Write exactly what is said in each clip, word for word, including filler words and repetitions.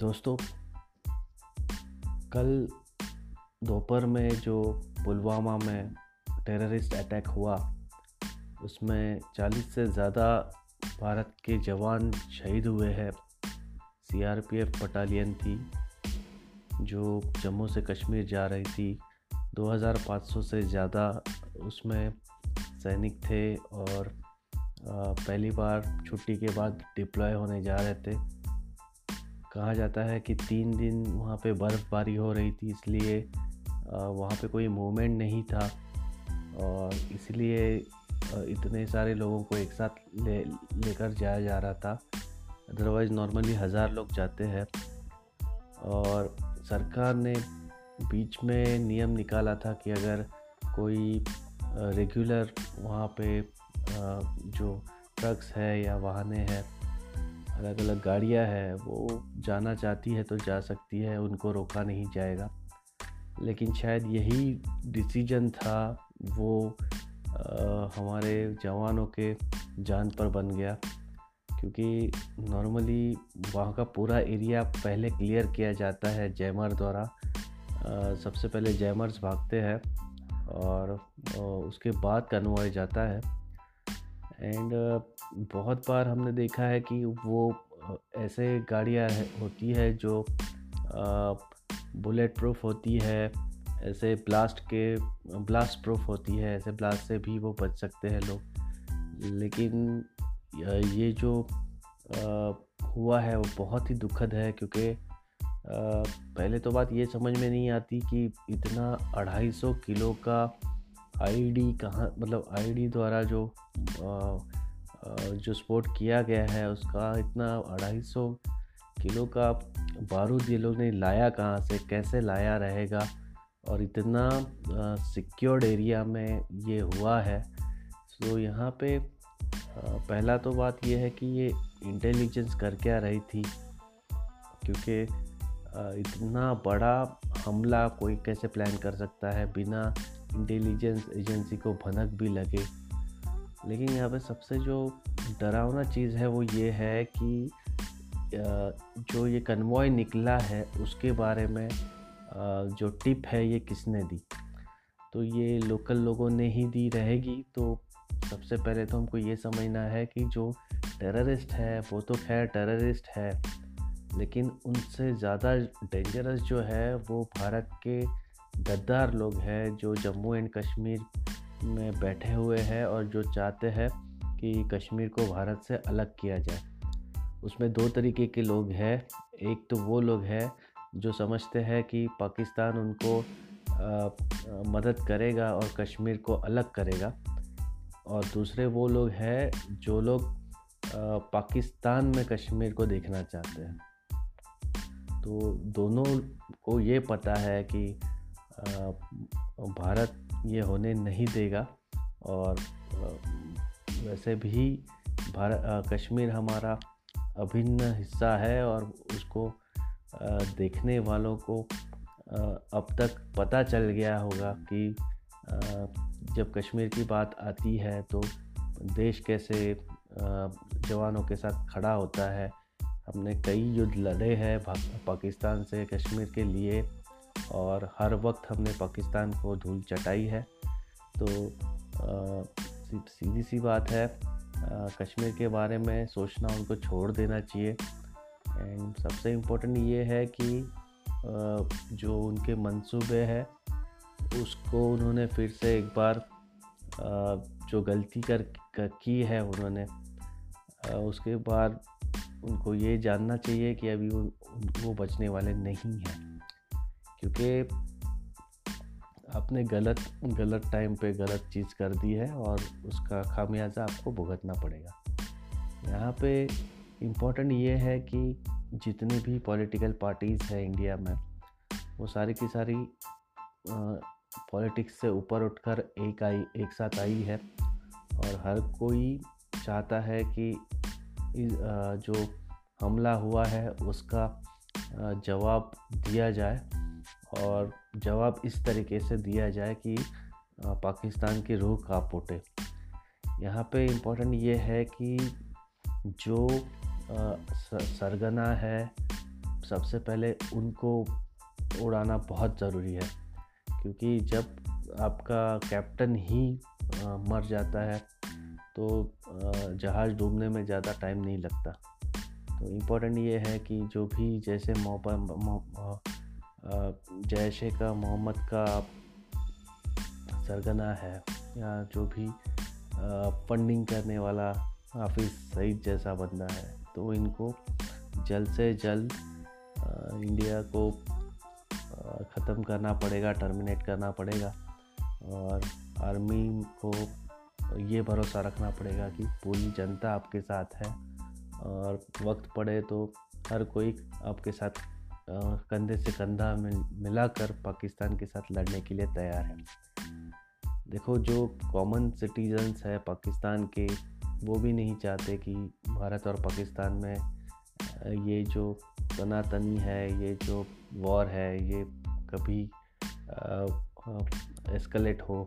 दोस्तों, कल दोपहर में जो पुलवामा में टेररिस्ट अटैक हुआ उसमें चालीस से ज़्यादा भारत के जवान शहीद हुए हैं। सीआरपीएफ बटालियन थी जो जम्मू से कश्मीर जा रही थी। दो हज़ार पाँच सौ से ज़्यादा उसमें सैनिक थे और पहली बार छुट्टी के बाद डिप्लॉय होने जा रहे थे। कहा जाता है कि तीन दिन वहाँ पे बर्फ़बारी हो रही थी, इसलिए वहाँ पे कोई मूवमेंट नहीं था और इसलिए इतने सारे लोगों को एक साथ ले लेकर जाया जा रहा था। अदरवाइज़ नॉर्मली हज़ार लोग जाते हैं। और सरकार ने बीच में नियम निकाला था कि अगर कोई रेगुलर वहाँ पे जो ट्रक्स है या वाहने हैं, अलग अलग गाड़ियाँ हैं, वो जाना चाहती है तो जा सकती है, उनको रोका नहीं जाएगा। लेकिन शायद यही डिसीजन था वो आ, हमारे जवानों के जान पर बन गया, क्योंकि नॉर्मली वहाँ का पूरा एरिया पहले क्लियर किया जाता है जैमर द्वारा। आ, सबसे पहले जैमर्स भागते हैं और, और उसके बाद कन्वॉय जाता है। एंड बहुत बार हमने देखा है कि वो ऐसे गाड़ियाँ होती है जो बुलेट प्रूफ होती है, ऐसे ब्लास्ट के ब्लास्ट प्रूफ होती है, ऐसे ब्लास्ट से भी वो बच सकते हैं लोग। लेकिन ये जो आ, हुआ है वो बहुत ही दुखद है, क्योंकि पहले तो बात ये समझ में नहीं आती कि इतना अढ़ाई सौ किलो का आईडी कहाँ, मतलब आईडी द्वारा जो आ, आ, जो स्पोर्ट किया गया है उसका इतना अढ़ाई सौ किलो का बारूद ये लोग ने लाया कहाँ से, कैसे लाया रहेगा, और इतना सिक्योर्ड एरिया में ये हुआ है। तो यहाँ पे पहला तो बात यह है कि ये इंटेलिजेंस कर क्या रही थी, क्योंकि इतना बड़ा हमला कोई कैसे प्लान कर सकता है बिना इंटेलिजेंस एजेंसी को भनक भी लगे। लेकिन यहाँ पे सबसे जो डरावना चीज़ है वो ये है कि जो ये कन्वॉय निकला है उसके बारे में जो टिप है ये किसने दी, तो ये लोकल लोगों ने ही दी रहेगी। तो सबसे पहले तो हमको ये समझना है कि जो टेररिस्ट है वो तो खैर टेररिस्ट है, लेकिन उनसे ज़्यादा डेंजरस जो है वो भारत के गद्दार लोग हैं जो जम्मू एंड कश्मीर में बैठे हुए हैं और जो चाहते हैं कि कश्मीर को भारत से अलग किया जाए। उसमें दो तरीके के लोग हैं। एक तो वो लोग हैं जो समझते हैं कि पाकिस्तान उनको आ, आ, मदद करेगा और कश्मीर को अलग करेगा, और दूसरे वो लोग हैं जो लोग आ, पाकिस्तान में कश्मीर को देखना चाहते हैं। तो दोनों को ये पता है कि आ, भारत ये होने नहीं देगा, और आ, वैसे भी भारत कश्मीर हमारा अभिन्न हिस्सा है और उसको आ, देखने वालों को आ, अब तक पता चल गया होगा कि आ, जब कश्मीर की बात आती है तो देश कैसे जवानों के साथ खड़ा होता है। हमने कई युद्ध लड़े हैं पाकिस्तान से कश्मीर के लिए और हर वक्त हमने पाकिस्तान को धूल चटाई है। तो सीधी सी बात है, कश्मीर के बारे में सोचना उनको छोड़ देना चाहिए। एंड सबसे इम्पोर्टेंट ये है कि जो उनके मंसूबे हैं उसको उन्होंने फिर से एक बार जो गलती कर, कर की है उन्होंने, उसके बाद उनको ये जानना चाहिए कि अभी वो वो बचने वाले नहीं हैं, क्योंकि आपने गलत गलत टाइम पे गलत चीज़ कर दी है और उसका खामियाजा आपको भुगतना पड़ेगा। यहाँ पे इम्पोर्टेंट ये है कि जितनी भी पॉलिटिकल पार्टीज़ हैं इंडिया में, वो सारी की सारी पॉलिटिक्स से ऊपर उठकर एक आई एक साथ आई है, और हर कोई चाहता है कि जो हमला हुआ है उसका जवाब दिया जाए, और जवाब इस तरीके से दिया जाए कि पाकिस्तान की रूह कांप उठे। यहाँ पे इम्पोर्टेंट ये है कि जो सरगना है सबसे पहले उनको उड़ाना बहुत ज़रूरी है, क्योंकि जब आपका कैप्टन ही आ, मर जाता है तो जहाज़ डूबने में ज़्यादा टाइम नहीं लगता। तो इम्पोर्टेंट ये है कि जो भी जैसे जैश का मोहम्मद का सरगना है या जो भी फंडिंग करने वाला हाफिज़ सईद जैसा बंदा है, तो इनको जल्द से जल्द इंडिया को ख़त्म करना पड़ेगा, टर्मिनेट करना पड़ेगा। और आर्मी को ये भरोसा रखना पड़ेगा कि पूरी जनता आपके साथ है और वक्त पड़े तो हर कोई आपके साथ कंधे से कंधा मिलाकर पाकिस्तान के साथ लड़ने के लिए तैयार है। देखो, जो कॉमन सिटीजन्स है पाकिस्तान के, वो भी नहीं चाहते कि भारत और पाकिस्तान में ये जो तनातनी है, ये जो वॉर है, ये कभी एस्केलेट हो।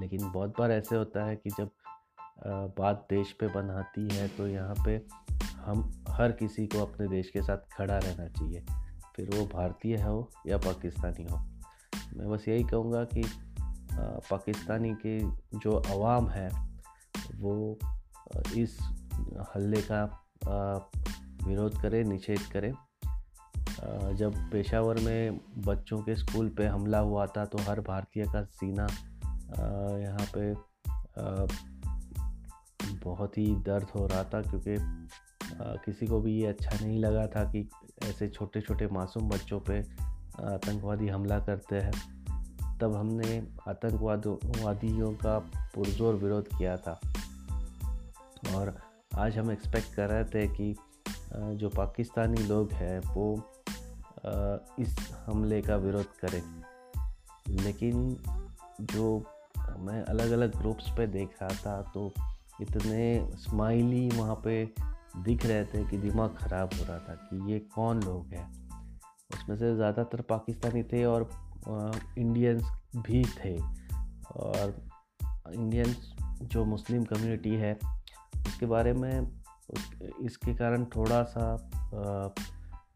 लेकिन बहुत बार ऐसे होता है कि जब बात देश पे बनाती है तो यहाँ पे हम हर किसी को अपने देश के साथ खड़ा रहना चाहिए, फिर वो भारतीय हो या पाकिस्तानी हो। मैं बस यही कहूँगा कि पाकिस्तानी के जो आवाम है वो इस हल्ले का विरोध करे, निषेध करे। जब पेशावर में बच्चों के स्कूल पे हमला हुआ था तो हर भारतीय का सीना यहाँ पे बहुत ही दर्द हो रहा था, क्योंकि किसी को भी ये अच्छा नहीं लगा था कि ऐसे छोटे छोटे मासूम बच्चों पे आतंकवादी हमला करते हैं। तब हमने आतंकवादियों का पुरजोर विरोध किया था, और आज हम एक्सपेक्ट कर रहे थे कि जो पाकिस्तानी लोग हैं वो इस हमले का विरोध करें। लेकिन जो मैं अलग अलग ग्रुप्स पे देख रहा था तो इतने स्माइली वहाँ पे दिख रहे थे कि दिमाग ख़राब हो रहा था कि ये कौन लोग हैं। उसमें से ज़्यादातर पाकिस्तानी थे और इंडियंस भी थे, और इंडियंस जो मुस्लिम कम्युनिटी है उसके बारे में इसके कारण थोड़ा सा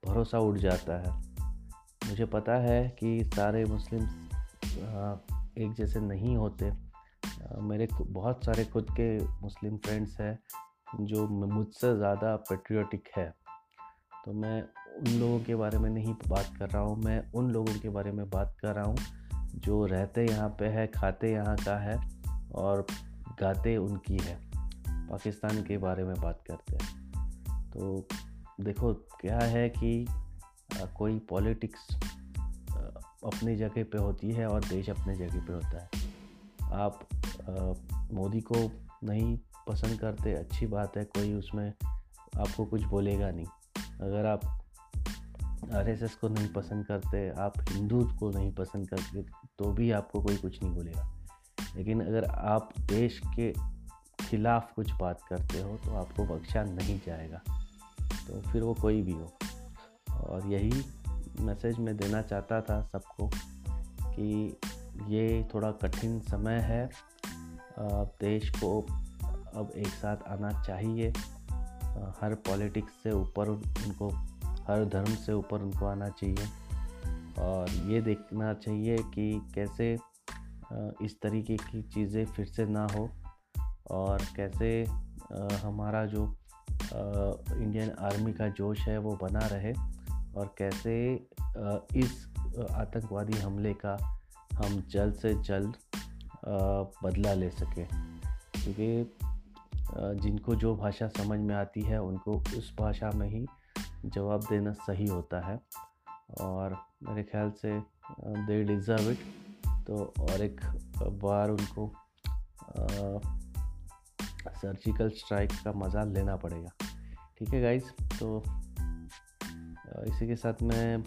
भरोसा उठ जाता है। मुझे पता है कि सारे मुस्लिम एक जैसे नहीं होते। मेरे बहुत सारे खुद के मुस्लिम फ्रेंड्स हैं जो मुझसे ज़्यादा पैट्रियोटिक है, तो मैं उन लोगों के बारे में नहीं बात कर रहा हूँ, मैं उन लोगों के बारे में बात कर रहा हूँ जो रहते यहाँ पे है, खाते यहाँ का है और गाते उनकी है, पाकिस्तान के बारे में बात करते हैं। तो देखो, क्या है कि कोई पॉलिटिक्स अपनी जगह पे होती है और देश अपने जगह पे होता है। आप मोदी को नहीं पसंद करते, अच्छी बात है, कोई उसमें आपको कुछ बोलेगा नहीं। अगर आप आरएसएस को नहीं पसंद करते, आप हिंदुत्व को नहीं पसंद करते, तो भी आपको कोई कुछ नहीं बोलेगा। लेकिन अगर आप देश के खिलाफ कुछ बात करते हो तो आपको बख्शा नहीं जाएगा, तो फिर वो कोई भी हो। और यही मैसेज मैं देना चाहता था सबको कि ये थोड़ा कठिन समय है, देश को अब एक साथ आना चाहिए। हर पॉलिटिक्स से ऊपर उनको, हर धर्म से ऊपर उनको आना चाहिए, और ये देखना चाहिए कि कैसे इस तरीके की चीज़ें फिर से ना हो, और कैसे हमारा जो इंडियन आर्मी का जोश है वो बना रहे, और कैसे इस आतंकवादी हमले का हम जल्द से जल्द बदला ले सकें। क्योंकि जिनको जो भाषा समझ में आती है उनको उस भाषा में ही जवाब देना सही होता है, और मेरे ख्याल से दे डिज़र्व इट। तो और एक बार उनको सर्जिकल स्ट्राइक का मज़ा लेना पड़ेगा। ठीक है गाइस, तो इसी के साथ मैं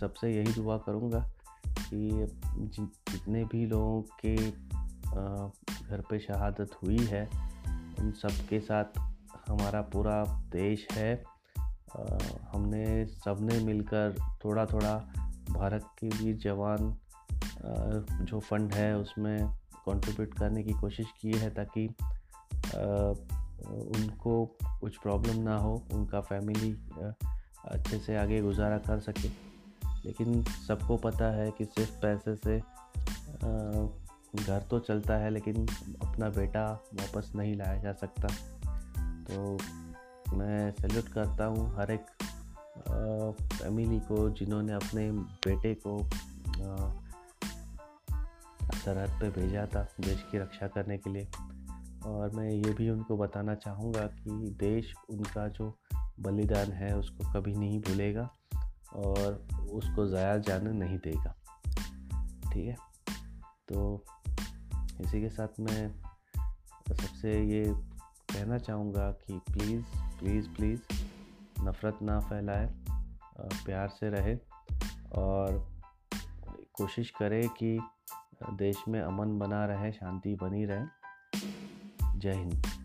सबसे यही दुआ करूँगा कि जितने भी लोगों के घर पे शहादत हुई है उन सब के साथ हमारा पूरा देश है। आ, हमने सबने मिलकर थोड़ा थोड़ा भारत के वीर जवान आ, जो फंड है उसमें कंट्रीब्यूट करने की कोशिश की है, ताकि आ, उनको कुछ प्रॉब्लम ना हो, उनका फैमिली अच्छे से आगे गुजारा कर सके। लेकिन सबको पता है कि सिर्फ पैसे से घर तो चलता है लेकिन अपना बेटा वापस नहीं लाया जा सकता। तो मैं सैल्यूट करता हूँ हर एक फैमिली को जिन्होंने अपने बेटे को सरहद पे भेजा था देश की रक्षा करने के लिए। और मैं ये भी उनको बताना चाहूँगा कि देश उनका जो बलिदान है उसको कभी नहीं भूलेगा और उसको ज़ाया जाने नहीं देगा। ठीक है, तो इसी के साथ मैं सबसे ये कहना चाहूँगा कि प्लीज़ प्लीज़ प्लीज़ नफ़रत ना फैलाए, प्यार से रहे और कोशिश करें कि देश में अमन बना रहे, शांति बनी रहे। जय हिंद।